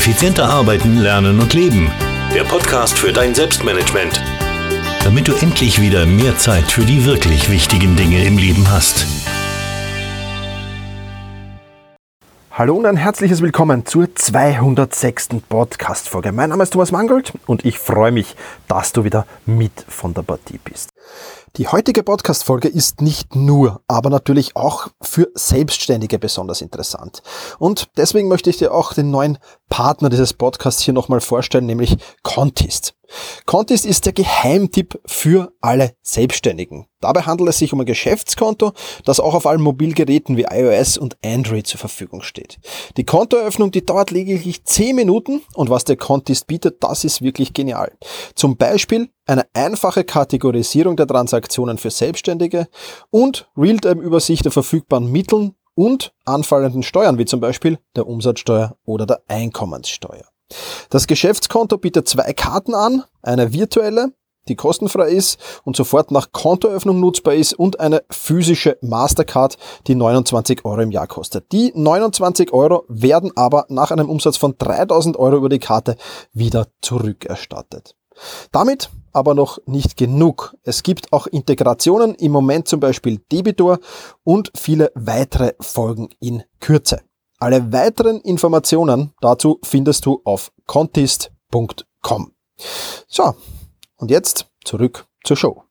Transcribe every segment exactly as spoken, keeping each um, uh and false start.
Effizienter arbeiten, lernen und leben. Der Podcast für dein Selbstmanagement. Damit du endlich wieder mehr Zeit für die wirklich wichtigen Dinge im Leben hast. Hallo und ein herzliches Willkommen zur zweihundertsechsten Podcast-Folge. Mein Name ist Thomas Mangold und ich freue mich, dass du wieder mit von der Partie bist. Die heutige Podcast-Folge ist nicht nur, aber natürlich auch für Selbstständige besonders interessant. Und deswegen möchte ich dir auch den neuen Partner dieses Podcasts hier nochmal vorstellen, nämlich Kontist. Kontist ist der Geheimtipp für alle Selbstständigen. Dabei handelt es sich um ein Geschäftskonto, das auch auf allen Mobilgeräten wie iOS und Android zur Verfügung steht. Die Kontoeröffnung, die dauert lediglich zehn Minuten und was der Kontist bietet, das ist wirklich genial. Zum Beispiel eine einfache Kategorisierung der Transaktionen für Selbstständige und Realtime-Übersicht der verfügbaren Mitteln und anfallenden Steuern, wie zum Beispiel der Umsatzsteuer oder der Einkommenssteuer. Das Geschäftskonto bietet zwei Karten an, eine virtuelle, die kostenfrei ist und sofort nach Kontoöffnung nutzbar ist und eine physische Mastercard, die neunundzwanzig Euro im Jahr kostet. Die neunundzwanzig Euro werden aber nach einem Umsatz von dreitausend Euro über die Karte wieder zurückerstattet. Damit aber noch nicht genug. Es gibt auch Integrationen, im Moment zum Beispiel Debitor und viele weitere Folgen in Kürze. Alle weiteren Informationen dazu findest du auf kontist punkt com. So, und jetzt zurück zur Show.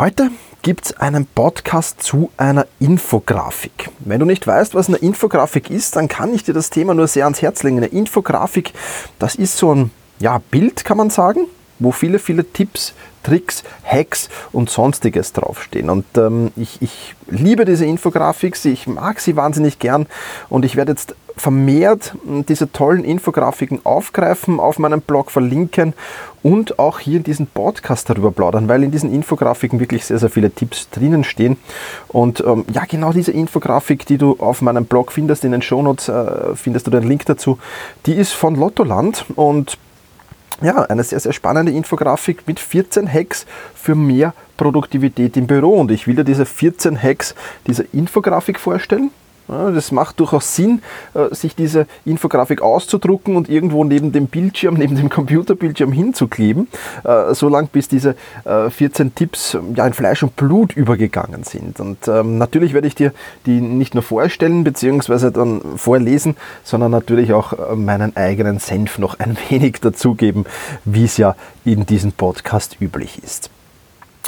Heute gibt's einen Podcast zu einer Infografik. Wenn du nicht weißt, was eine Infografik ist, dann kann ich dir das Thema nur sehr ans Herz legen. Eine Infografik, das ist so ein ja, Bild, kann man sagen, wo viele, viele Tipps, Tricks, Hacks und Sonstiges draufstehen. Und ähm, ich, ich liebe diese Infografik, ich mag sie wahnsinnig gern und ich werde jetzt vermehrt diese tollen Infografiken aufgreifen, auf meinem Blog verlinken und auch hier in diesem Podcast darüber plaudern, weil in diesen Infografiken wirklich sehr, sehr viele Tipps drinnen stehen. Und ähm, ja, genau diese Infografik, die du auf meinem Blog findest, in den Shownotes äh, findest du den Link dazu, die ist von Lottoland und ja, eine sehr, sehr spannende Infografik mit vierzehn Hacks für mehr Produktivität im Büro. Und ich will dir diese vierzehn Hacks dieser Infografik vorstellen. Das macht durchaus Sinn, sich diese Infografik auszudrucken und irgendwo neben dem Bildschirm, neben dem Computerbildschirm hinzukleben, solange bis diese vierzehn Tipps ja, in Fleisch und Blut übergegangen sind. Und ähm, natürlich werde ich dir die nicht nur vorstellen bzw. dann vorlesen, sondern natürlich auch meinen eigenen Senf noch ein wenig dazugeben, wie es ja in diesem Podcast üblich ist.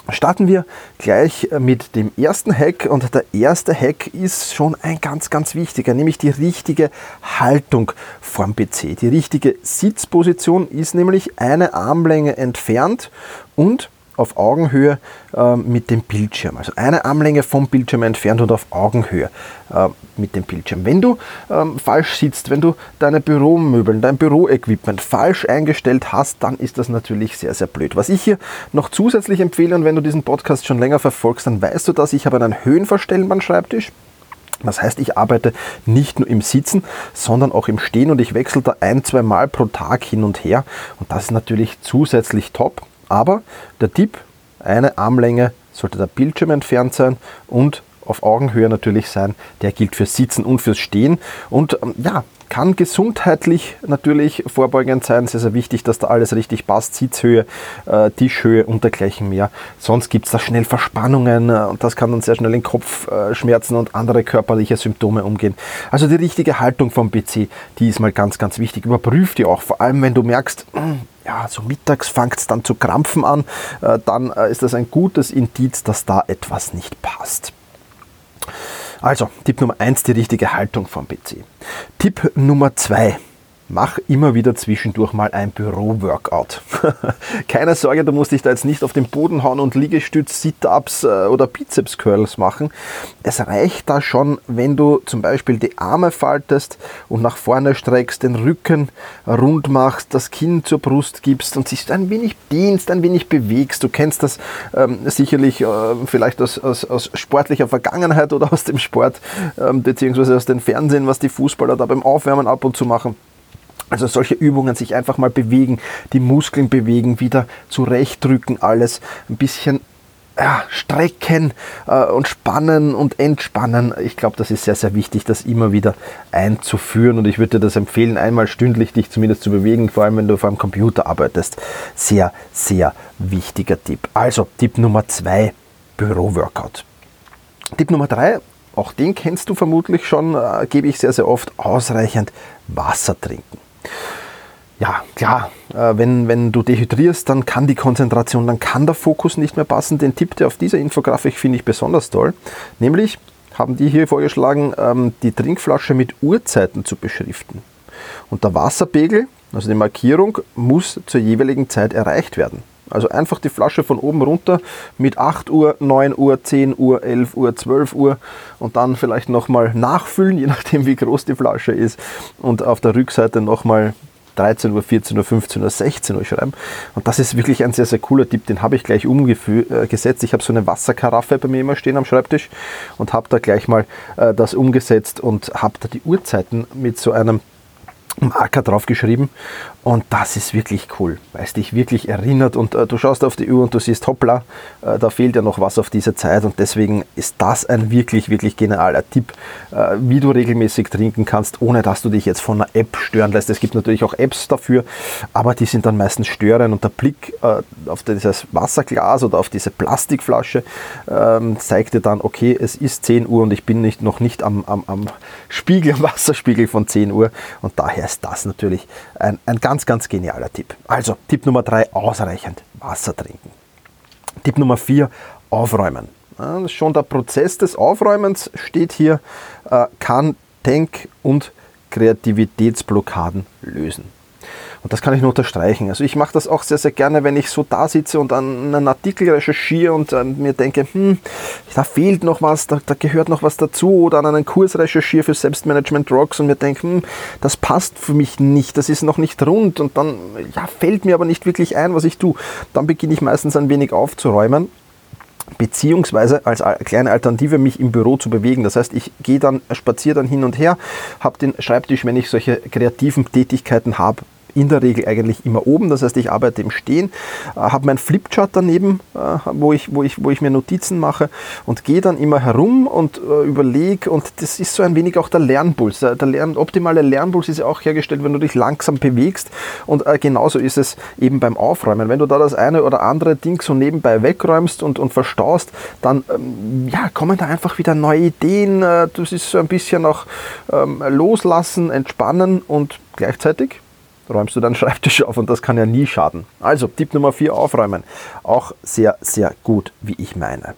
Starten wir gleich mit dem ersten Hack und der erste Hack ist schon ein ganz, ganz wichtiger, nämlich die richtige Haltung vorm P C. Die richtige Sitzposition ist nämlich eine Armlänge entfernt und auf Augenhöhe äh, mit dem Bildschirm. Also eine Armlänge vom Bildschirm entfernt und auf Augenhöhe äh, mit dem Bildschirm. Wenn du ähm, falsch sitzt, wenn du deine Büromöbel, dein Büroequipment falsch eingestellt hast, dann ist das natürlich sehr, sehr blöd. Was ich hier noch zusätzlich empfehle, und wenn du diesen Podcast schon länger verfolgst, dann weißt du das, ich habe einen höhenverstellbaren Schreibtisch. Das heißt, ich arbeite nicht nur im Sitzen, sondern auch im Stehen und ich wechsle da ein, zwei Mal pro Tag hin und her. Und das ist natürlich zusätzlich top. Aber der Tipp, eine Armlänge sollte der Bildschirm entfernt sein und auf Augenhöhe natürlich sein. Der gilt fürs Sitzen und fürs Stehen und ja, kann gesundheitlich natürlich vorbeugend sein. Sehr, sehr wichtig, dass da alles richtig passt. Sitzhöhe, äh, Tischhöhe und dergleichen mehr. Sonst gibt es da schnell Verspannungen äh, und das kann dann sehr schnell in Kopfschmerzen äh, und andere körperliche Symptome umgehen. Also die richtige Haltung vom P C, die ist mal ganz, ganz wichtig. Überprüf die auch, vor allem wenn du merkst, mh, ja, so mittags fängt es dann zu krampfen an, äh, dann äh, ist das ein gutes Indiz, dass da etwas nicht passt. Also, Tipp Nummer eins, die richtige Haltung vom P C. Tipp Nummer zwei, mach immer wieder zwischendurch mal ein Büro-Workout. Keine Sorge, du musst dich da jetzt nicht auf den Boden hauen und Liegestütz, Sit-Ups oder Bizeps-Curls machen. Es reicht da schon, wenn du zum Beispiel die Arme faltest und nach vorne streckst, den Rücken rund machst, das Kinn zur Brust gibst und sich ein wenig dehnst, ein wenig bewegst. Du kennst das ähm, sicherlich äh, vielleicht aus, aus, aus sportlicher Vergangenheit oder aus dem Sport ähm, beziehungsweise aus dem Fernsehen, was die Fußballer da beim Aufwärmen ab und zu machen. Also solche Übungen, sich einfach mal bewegen, die Muskeln bewegen, wieder zurechtdrücken, alles ein bisschen ja, strecken äh, und spannen und entspannen. Ich glaube, das ist sehr, sehr wichtig, das immer wieder einzuführen. Und ich würde dir das empfehlen, einmal stündlich dich zumindest zu bewegen, vor allem wenn du vor einem Computer arbeitest. Sehr, sehr wichtiger Tipp. Also Tipp Nummer zwei, Büro-Workout. Tipp Nummer drei, auch den kennst du vermutlich schon, äh, gebe ich sehr, sehr oft, ausreichend Wasser trinken. Ja, klar, äh, wenn, wenn du dehydrierst, dann kann die Konzentration, dann kann der Fokus nicht mehr passen. Den Tipp, der auf dieser Infografik finde ich besonders toll, nämlich haben die hier vorgeschlagen, ähm, die Trinkflasche mit Uhrzeiten zu beschriften. Und der Wasserpegel, also die Markierung, muss zur jeweiligen Zeit erreicht werden. Also einfach die Flasche von oben runter mit acht Uhr, neun Uhr, zehn Uhr, elf Uhr, zwölf Uhr und dann vielleicht nochmal nachfüllen, je nachdem wie groß die Flasche ist. Und auf der Rückseite nochmal dreizehn Uhr, vierzehn Uhr, fünfzehn Uhr, sechzehn Uhr schreiben. Und das ist wirklich ein sehr, sehr cooler Tipp, den habe ich gleich umgesetzt. Ich habe so eine Wasserkaraffe bei mir immer stehen am Schreibtisch und habe da gleich mal äh, das umgesetzt und habe da die Uhrzeiten mit so einem Marker drauf geschrieben und das ist wirklich cool, weil es dich wirklich erinnert und äh, du schaust auf die Uhr und du siehst, hoppla, äh, da fehlt ja noch was auf diese Zeit und deswegen ist das ein wirklich, wirklich genialer Tipp, äh, wie du regelmäßig trinken kannst, ohne dass du dich jetzt von einer App stören lässt. Es gibt natürlich auch Apps dafür, aber die sind dann meistens störend und der Blick äh, auf dieses Wasserglas oder auf diese Plastikflasche äh, zeigt dir dann, okay, es ist zehn Uhr und ich bin nicht, noch nicht am, am, am Spiegel, am Wasserspiegel von zehn Uhr und daher ist das natürlich ein, ein ganz, ganz genialer Tipp. Also Tipp Nummer drei, ausreichend Wasser trinken. Tipp Nummer vier, aufräumen. Ja, schon der Prozess des Aufräumens steht hier, äh, kann Denk- und Kreativitätsblockaden lösen. Und das kann ich nur unterstreichen. Also ich mache das auch sehr, sehr gerne, wenn ich so da sitze und an einen Artikel recherchiere und äh, mir denke, hm, da fehlt noch was, da, da gehört noch was dazu. Oder an einen Kurs recherchiere für Selbstmanagement Rocks und mir denke, hm, das passt für mich nicht, das ist noch nicht rund. Und dann ja, fällt mir aber nicht wirklich ein, was ich tue. Dann beginne ich meistens ein wenig aufzuräumen. Beziehungsweise als kleine Alternative mich im Büro zu bewegen. Das heißt, ich gehe dann, spaziere dann hin und her, habe den Schreibtisch, wenn ich solche kreativen Tätigkeiten habe, in der Regel eigentlich immer oben. Das heißt, ich arbeite im Stehen, habe mein Flipchart daneben, wo ich, wo ich, wo ich mir Notizen mache und gehe dann immer herum und überlege. Und das ist so ein wenig auch der Lernpuls. Der Lern, optimale Lernpuls ist ja auch hergestellt, wenn du dich langsam bewegst. Und genauso ist es eben beim Aufräumen. Wenn du da das eine oder andere Ding so nebenbei wegräumst und, und verstaust, dann ja, kommen da einfach wieder neue Ideen. Das ist so ein bisschen auch loslassen, entspannen und gleichzeitig räumst du deinen Schreibtisch auf und das kann ja nie schaden. Also Tipp Nummer vier, aufräumen. Auch sehr, sehr gut, wie ich meine.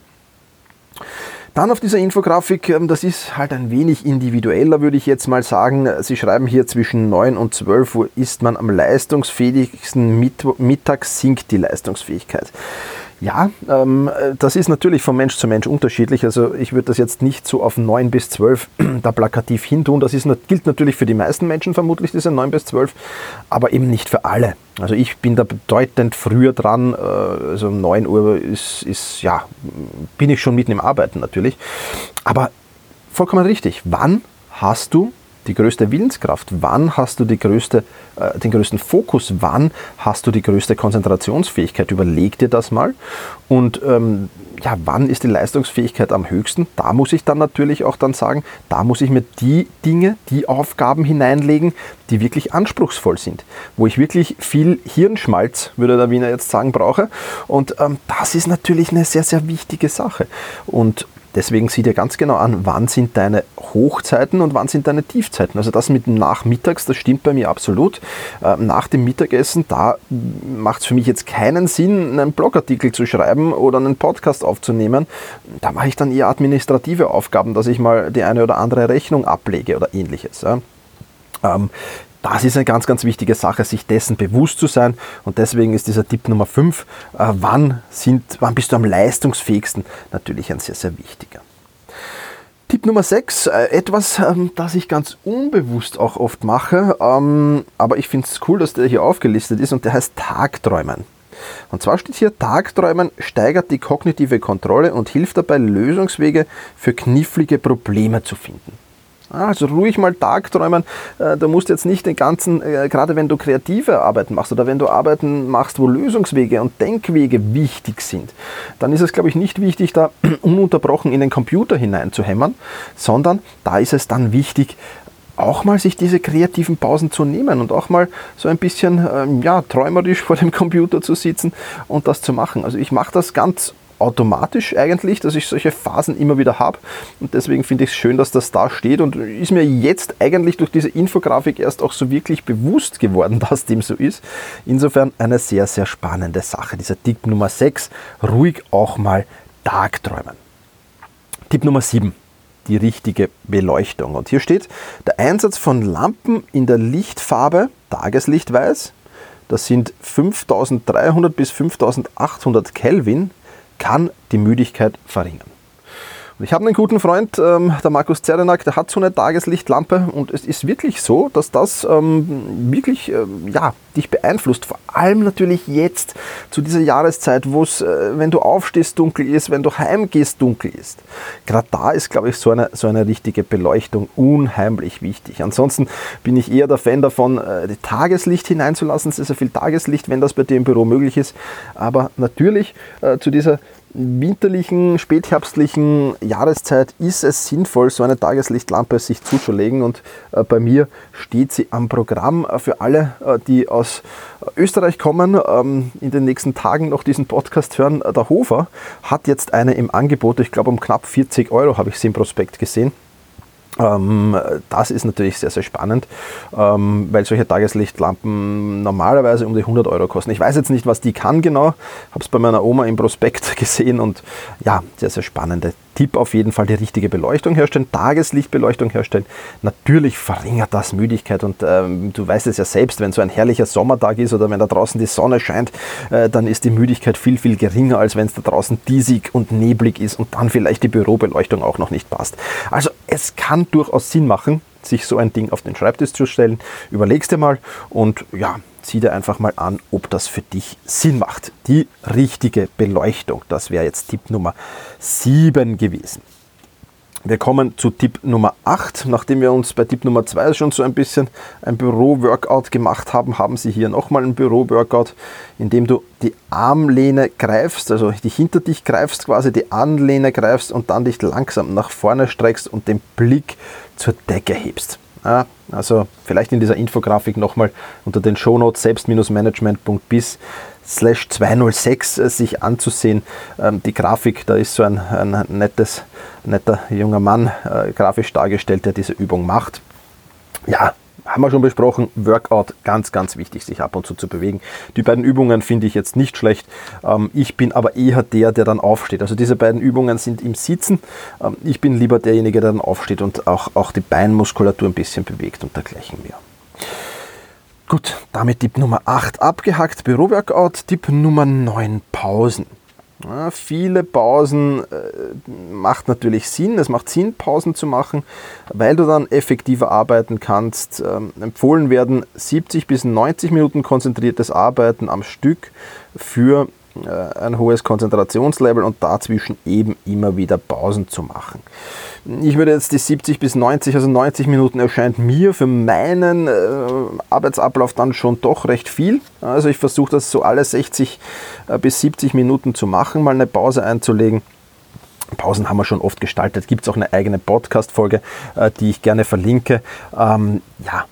Dann auf dieser Infografik, das ist halt ein wenig individueller, würde ich jetzt mal sagen. Sie schreiben hier, zwischen neun und zwölf Uhr ist man am leistungsfähigsten, mittags sinkt die Leistungsfähigkeit. Ja, ähm, das ist natürlich von Mensch zu Mensch unterschiedlich. Also ich würde das jetzt nicht so auf neun bis zwölf da plakativ hintun. Das ist, gilt natürlich für die meisten Menschen vermutlich, diese neun bis zwölf, aber eben nicht für alle. Also ich bin da bedeutend früher dran. Also um neun Uhr ist, ist, ja, bin ich schon mitten im Arbeiten natürlich. Aber vollkommen richtig. Wann hast du die größte Willenskraft? Wann hast du die größte, äh, den größten Fokus? Wann hast du die größte Konzentrationsfähigkeit? Überleg dir das mal. Und ähm, ja, wann ist die Leistungsfähigkeit am höchsten? Da muss ich dann natürlich auch dann sagen, da muss ich mir die Dinge, die Aufgaben hineinlegen, die wirklich anspruchsvoll sind, wo ich wirklich viel Hirnschmalz, würde der Wiener jetzt sagen, brauche. Und ähm, das ist natürlich eine sehr, sehr wichtige Sache. Und deswegen sieh dir ganz genau an, wann sind deine Hochzeiten und wann sind deine Tiefzeiten. Also das mit dem Nachmittags, das stimmt bei mir absolut. Nach dem Mittagessen, da macht es für mich jetzt keinen Sinn, einen Blogartikel zu schreiben oder einen Podcast aufzunehmen. Da mache ich dann eher administrative Aufgaben, dass ich mal die eine oder andere Rechnung ablege oder ähnliches. Das ist eine ganz, ganz wichtige Sache, sich dessen bewusst zu sein. Und deswegen ist dieser Tipp Nummer fünf, äh, wann, sind, wann bist du am leistungsfähigsten, natürlich ein sehr, sehr wichtiger. Tipp Nummer sechs, äh, etwas, ähm, das ich ganz unbewusst auch oft mache, ähm, aber ich finde es cool, dass der hier aufgelistet ist und der heißt Tagträumen. Und zwar steht hier, Tagträumen steigert die kognitive Kontrolle und hilft dabei, Lösungswege für knifflige Probleme zu finden. Also ruhig mal tagträumen, da musst du jetzt nicht den ganzen, gerade wenn du kreative Arbeiten machst oder wenn du Arbeiten machst, wo Lösungswege und Denkwege wichtig sind, dann ist es, glaube ich, nicht wichtig, da ununterbrochen in den Computer hinein zu hämmern, sondern da ist es dann wichtig, auch mal sich diese kreativen Pausen zu nehmen und auch mal so ein bisschen ähm, ja, träumerisch vor dem Computer zu sitzen und das zu machen. Also ich mache das ganz automatisch eigentlich, dass ich solche Phasen immer wieder habe und deswegen finde ich es schön, dass das da steht und ist mir jetzt eigentlich durch diese Infografik erst auch so wirklich bewusst geworden, dass dem so ist. Insofern eine sehr, sehr spannende Sache, dieser Tipp Nummer sechs, ruhig auch mal tagträumen. Tipp Nummer sieben. Die richtige Beleuchtung. Und hier steht, der Einsatz von Lampen in der Lichtfarbe Tageslichtweiß, das sind fünftausenddreihundert bis fünftausendachthundert Kelvin, kann die Müdigkeit verringern. Und ich habe einen guten Freund, ähm, der Markus Zerenack, der hat so eine Tageslichtlampe und es ist wirklich so, dass das ähm, wirklich äh, ja, dich beeinflusst. Vor allem natürlich jetzt zu dieser Jahreszeit, wo es, äh, wenn du aufstehst, dunkel ist, wenn du heimgehst, dunkel ist. Gerade da ist, glaube ich, so eine, so eine richtige Beleuchtung unheimlich wichtig. Ansonsten bin ich eher der Fan davon, äh, die Tageslicht hineinzulassen. Es ist ja viel Tageslicht, wenn das bei dir im Büro möglich ist. Aber natürlich äh, zu dieser winterlichen, spätherbstlichen Jahreszeit ist es sinnvoll, so eine Tageslichtlampe sich zuzulegen und äh, bei mir steht sie am Programm. Für alle, äh, die aus Österreich kommen, ähm, in den nächsten Tagen noch diesen Podcast hören, äh, der Hofer hat jetzt eine im Angebot, ich glaube um knapp vierzig Euro habe ich sie im Prospekt gesehen. Das ist natürlich sehr, sehr spannend, weil solche Tageslichtlampen normalerweise um die hundert Euro kosten. Ich weiß jetzt nicht, was die kann genau, habe es bei meiner Oma im Prospekt gesehen und ja, sehr, sehr spannende Tipp auf jeden Fall, die richtige Beleuchtung herstellen, Tageslichtbeleuchtung herstellen. Natürlich verringert das Müdigkeit und ähm, du weißt es ja selbst, wenn so ein herrlicher Sommertag ist oder wenn da draußen die Sonne scheint, äh, dann ist die Müdigkeit viel, viel geringer, als wenn es da draußen diesig und neblig ist und dann vielleicht die Bürobeleuchtung auch noch nicht passt. Also es kann durchaus Sinn machen, sich so ein Ding auf den Schreibtisch zu stellen. Überleg's dir mal und ja, zieh dir einfach mal an, ob das für dich Sinn macht. Die richtige Beleuchtung, das wäre jetzt Tipp Nummer sieben gewesen. Wir kommen zu Tipp Nummer acht. Nachdem wir uns bei Tipp Nummer zwei schon so ein bisschen ein Büro-Workout gemacht haben, haben Sie hier nochmal ein Büro-Workout, in dem du die Armlehne greifst, also dich hinter dich greifst quasi, die Anlehne greifst und dann dich langsam nach vorne streckst und den Blick zur Decke hebst. Ja, also vielleicht in dieser Infografik nochmal unter den Shownotes selbst-management punkt biz slash zweihundertsechs sich anzusehen. Ähm, die Grafik, da ist so ein, ein nettes, netter junger Mann äh, grafisch dargestellt, der diese Übung macht. Ja, haben wir schon besprochen, Workout, ganz, ganz wichtig, sich ab und zu zu bewegen. Die beiden Übungen finde ich jetzt nicht schlecht. Ähm, ich bin aber eher der, der dann aufsteht. Also diese beiden Übungen sind im Sitzen. Ähm, ich bin lieber derjenige, der dann aufsteht und auch, auch die Beinmuskulatur ein bisschen bewegt und dergleichen mehr. Gut, damit Tipp Nummer acht abgehakt, Büro-Workout. Tipp Nummer neun, Pausen. Ja, viele Pausen äh, macht natürlich Sinn, es macht Sinn, Pausen zu machen, weil du dann effektiver arbeiten kannst. Ähm, empfohlen werden siebzig bis neunzig Minuten konzentriertes Arbeiten am Stück für äh, ein hohes Konzentrationslevel und dazwischen eben immer wieder Pausen zu machen. Ich würde jetzt die siebzig bis neunzig, also neunzig Minuten erscheint mir für meinen äh, Arbeitsablauf dann schon doch recht viel. Also ich versuche das so alle sechzig bis siebzig Minuten zu machen, mal eine Pause einzulegen. Pausen haben wir schon oft gestaltet, gibt es auch eine eigene Podcast-Folge, äh, die ich gerne verlinke. Ähm, ja,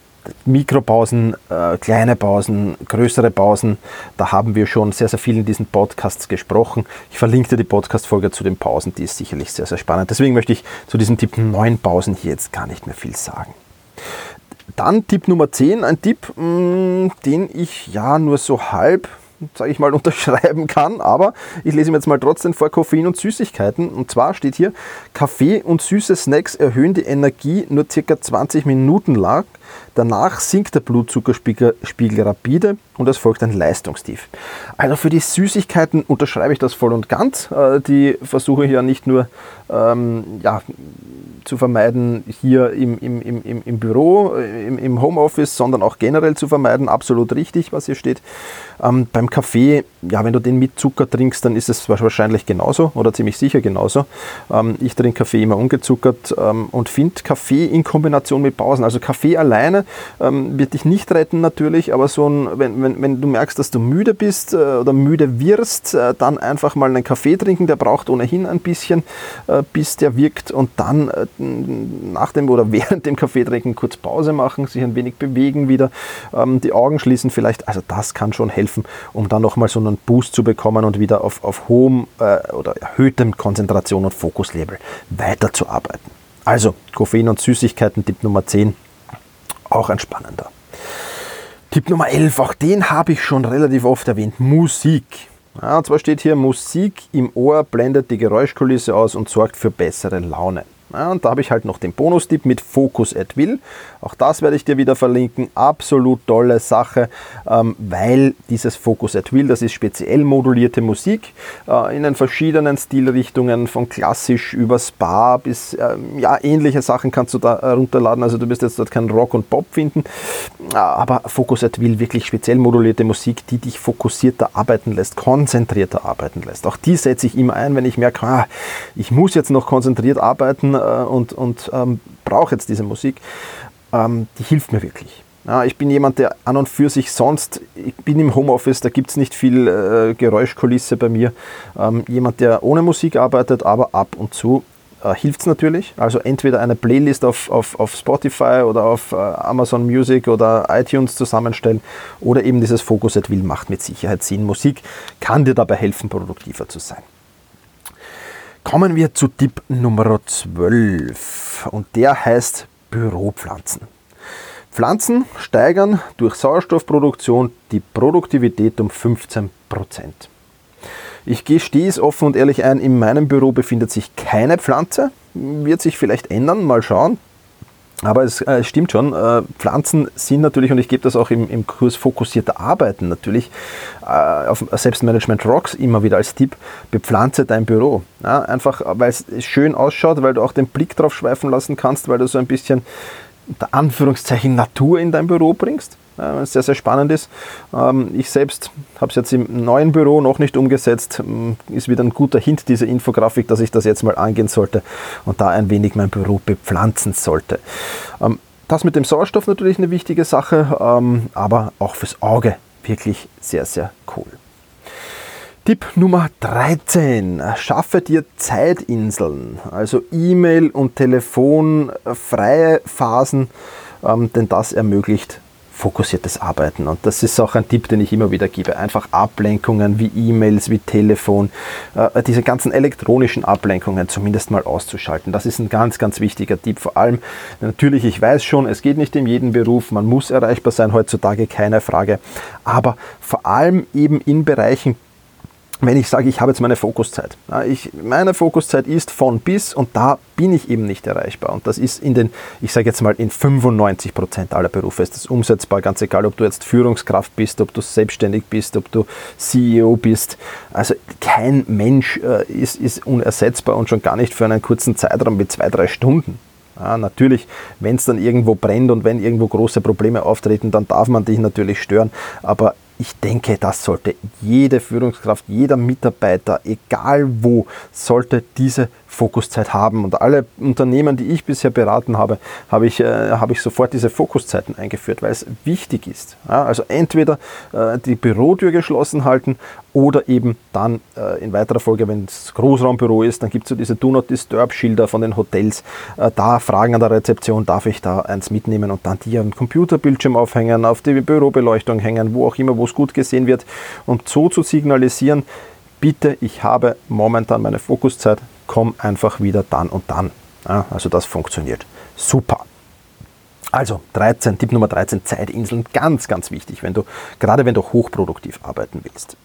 Mikropausen, äh, kleine Pausen, größere Pausen, da haben wir schon sehr, sehr viel in diesen Podcasts gesprochen. Ich verlinke dir die Podcast-Folge zu den Pausen, die ist sicherlich sehr, sehr spannend. Deswegen möchte ich zu diesem Tipp neun Pausen hier jetzt gar nicht mehr viel sagen. Dann Tipp Nummer zehn, ein Tipp, mh, den ich ja nur so halb, sage ich mal, unterschreiben kann, aber ich lese ihm jetzt mal trotzdem vor, Koffein und Süßigkeiten. Und zwar steht hier, Kaffee und süße Snacks erhöhen die Energie nur ca. zwanzig Minuten lang. Danach sinkt der Blutzuckerspiegel Spiegel rapide und es folgt ein Leistungstief. Also für die Süßigkeiten unterschreibe ich das voll und ganz. Die versuche ich ja nicht nur ähm, ja, zu vermeiden hier im, im, im, im Büro, im, im Homeoffice, sondern auch generell zu vermeiden. Absolut richtig, was hier steht. Ähm, beim Kaffee, ja, wenn du den mit Zucker trinkst, dann ist es wahrscheinlich genauso oder ziemlich sicher genauso. Ähm, ich trinke Kaffee immer ungezuckert ähm, und finde Kaffee in Kombination mit Pausen. Also Kaffee alleine ähm, wird dich nicht retten natürlich, aber so ein, wenn, wenn, wenn du merkst, dass du müde bist äh, oder müde wirst, äh, dann einfach mal einen Kaffee trinken, der braucht ohnehin ein bisschen, äh, bis der wirkt, und dann äh, nach dem oder während dem Kaffee trinken kurz Pause machen, sich ein wenig bewegen wieder, ähm, die Augen schließen vielleicht. Also das kann schon helfen, um dann nochmal so einen Boost zu bekommen und wieder auf, auf hohem äh, oder erhöhtem Konzentration und Fokuslevel weiterzuarbeiten. Also Koffein und Süßigkeiten, Tipp Nummer zehn, auch ein spannender. Tipp Nummer elf, auch den habe ich schon relativ oft erwähnt, Musik. Ja, und zwar steht hier, Musik im Ohr blendet die Geräuschkulisse aus und sorgt für bessere Laune. Ja, und da habe ich halt noch den Bonustipp mit Focus at Will. Auch das werde ich dir wieder verlinken. Absolut tolle Sache, ähm, weil dieses Focus at Will, das ist speziell modulierte Musik äh, in den verschiedenen Stilrichtungen, von klassisch über Spa bis ähm, ja, ähnliche Sachen kannst du da runterladen. Also du wirst jetzt dort keinen Rock und Pop finden, aber Focus at Will, wirklich speziell modulierte Musik, die dich fokussierter arbeiten lässt, konzentrierter arbeiten lässt. Auch die setze ich immer ein, wenn ich merke, ah, ich muss jetzt noch konzentriert arbeiten, und, und ähm, brauche jetzt diese Musik, ähm, die hilft mir wirklich. Ja, ich bin jemand, der an und für sich sonst, ich bin im Homeoffice, da gibt es nicht viel äh, Geräuschkulisse bei mir. Ähm, jemand, der ohne Musik arbeitet, aber ab und zu äh, hilft es natürlich. Also entweder eine Playlist auf, auf, auf Spotify oder auf äh, Amazon Music oder iTunes zusammenstellen oder eben dieses Focus at Will macht mit Sicherheit Sinn. Musik kann dir dabei helfen, produktiver zu sein. Kommen wir zu Tipp Nummer zwölf, und der heißt Büropflanzen. Pflanzen steigern durch Sauerstoffproduktion die Produktivität um fünfzehn Prozent. Ich gestehe es offen und ehrlich ein, in meinem Büro befindet sich keine Pflanze, wird sich vielleicht ändern, mal schauen. Aber es äh, stimmt schon, äh, Pflanzen sind natürlich, und ich gebe das auch im, im Kurs fokussierter Arbeiten natürlich, äh, auf Selbstmanagement Rocks immer wieder als Tipp, bepflanze dein Büro. Ja, einfach, weil es schön ausschaut, weil du auch den Blick drauf schweifen lassen kannst, weil du so ein bisschen, unter Anführungszeichen, Natur in dein Büro bringst. Ja, sehr, sehr spannend ist. Ähm, ich selbst habe es jetzt im neuen Büro noch nicht umgesetzt. Ist wieder ein guter Hint, diese Infografik, dass ich das jetzt mal angehen sollte und da ein wenig mein Büro bepflanzen sollte. Ähm, das mit dem Sauerstoff natürlich eine wichtige Sache, ähm, aber auch fürs Auge wirklich sehr, sehr cool. Tipp Nummer dreizehn, schaffe dir Zeitinseln, also E-Mail und Telefon, freie Phasen, ähm, denn das ermöglicht fokussiertes Arbeiten, und das ist auch ein Tipp, den ich immer wieder gebe. Einfach Ablenkungen wie E-Mails, wie Telefon, äh, diese ganzen elektronischen Ablenkungen zumindest mal auszuschalten. Das ist ein ganz, ganz wichtiger Tipp. Vor allem, natürlich, ich weiß schon, es geht nicht in jedem Beruf, man muss erreichbar sein heutzutage, keine Frage, aber vor allem eben in Bereichen, wenn ich sage, ich habe jetzt meine Fokuszeit. Ja, ich, meine Fokuszeit ist von bis, und da bin ich eben nicht erreichbar. Und das ist in den, ich sage jetzt mal, in fünfundneunzig Prozent aller Berufe ist das umsetzbar. Ganz egal, ob du jetzt Führungskraft bist, ob du selbstständig bist, ob du C E O bist. Also kein Mensch äh, ist, ist unersetzbar, und schon gar nicht für einen kurzen Zeitraum wie zwei, drei Stunden. Ja, natürlich, wenn es dann irgendwo brennt und wenn irgendwo große Probleme auftreten, dann darf man dich natürlich stören. Aber ich denke, das sollte jede Führungskraft, jeder Mitarbeiter, egal wo, sollte diese Fokuszeit haben. Und alle Unternehmen, die ich bisher beraten habe, habe ich, äh, habe ich sofort diese Fokuszeiten eingeführt, weil es wichtig ist. Ja, also entweder äh, die Bürotür geschlossen halten oder eben dann äh, in weiterer Folge, wenn es Großraumbüro ist, dann gibt es so diese Do Not Disturb Schilder von den Hotels. Äh, da fragen an der Rezeption, darf ich da eins mitnehmen, und dann die am Computerbildschirm aufhängen, auf die Bürobeleuchtung hängen, wo auch immer, wo es gut gesehen wird, und so zu signalisieren, bitte, ich habe momentan meine Fokuszeit, komm einfach wieder dann und dann. Ja, also das funktioniert super. Also dreizehn, Tipp Nummer dreizehn, Zeitinseln, ganz, ganz wichtig, wenn du, gerade wenn du hochproduktiv arbeiten willst.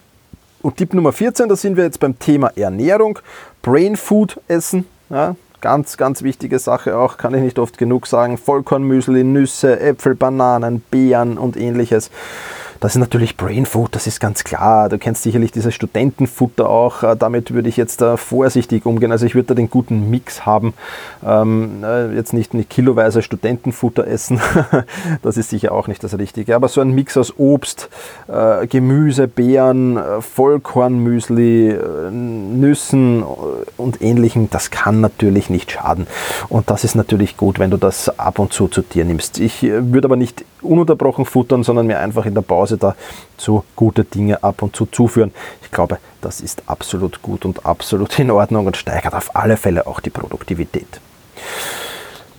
Und Tipp Nummer vierzehn, da sind wir jetzt beim Thema Ernährung, Brain Food essen, ja. Ganz, ganz wichtige Sache auch, kann ich nicht oft genug sagen. Vollkornmüsli, Nüsse, Äpfel, Bananen, Beeren und ähnliches. Das ist natürlich Brainfood, das ist ganz klar. Du kennst sicherlich dieses Studentenfutter auch. Damit würde ich jetzt da vorsichtig umgehen. Also ich würde da den guten Mix haben. Ähm, jetzt nicht eine kiloweise Studentenfutter essen. Das ist sicher auch nicht das Richtige. Aber so ein Mix aus Obst, äh, Gemüse, Beeren, Vollkornmüsli, äh, Nüssen und Ähnlichem, das kann natürlich nicht schaden. Und das ist natürlich gut, wenn du das ab und zu zu dir nimmst. Ich würde aber nicht ununterbrochen futtern, sondern mir einfach in der Pause dazu gute Dinge ab und zu zuführen. Ich glaube, das ist absolut gut und absolut in Ordnung und steigert auf alle Fälle auch die Produktivität.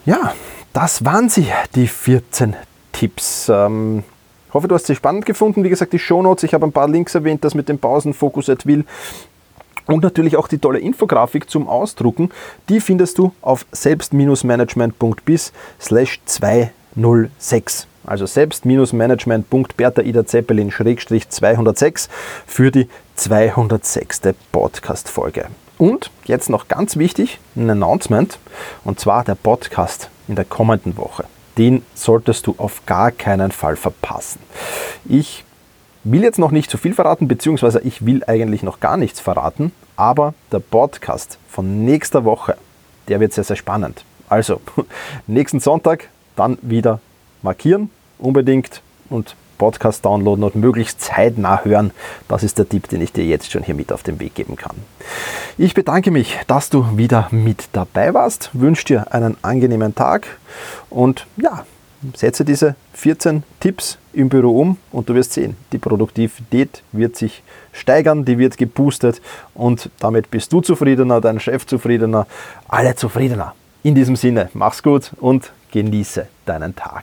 Ja, das waren sie, die vierzehn Tipps. Ähm, hoffe, du hast sie spannend gefunden. Wie gesagt, die Shownotes, ich habe ein paar Links erwähnt, das mit dem Pausen, Focus at Will. Und natürlich auch die tolle Infografik zum Ausdrucken, die findest du auf selbst-management punkt bis slash zweihundertsechs. Also selbst-management punkt bertha ida zeppelin schrägstrich zweihundertsechs für die zweihundertsechste Podcast-Folge. Und jetzt noch ganz wichtig, ein Announcement, und zwar der Podcast in der kommenden Woche. Den solltest du auf gar keinen Fall verpassen. Ich will jetzt noch nicht zu viel verraten, beziehungsweise ich will eigentlich noch gar nichts verraten, aber der Podcast von nächster Woche, der wird sehr, sehr spannend. Also, nächsten Sonntag dann wieder markieren, unbedingt, und Podcast downloaden und möglichst zeitnah hören. Das ist der Tipp, den ich dir jetzt schon hier mit auf den Weg geben kann. Ich bedanke mich, dass du wieder mit dabei warst, wünsche dir einen angenehmen Tag und ja, setze diese vierzehn Tipps im Büro um und du wirst sehen, die Produktivität wird sich steigern, die wird geboostet und damit bist du zufriedener, dein Chef zufriedener, alle zufriedener. In diesem Sinne, mach's gut und genieße deinen Tag.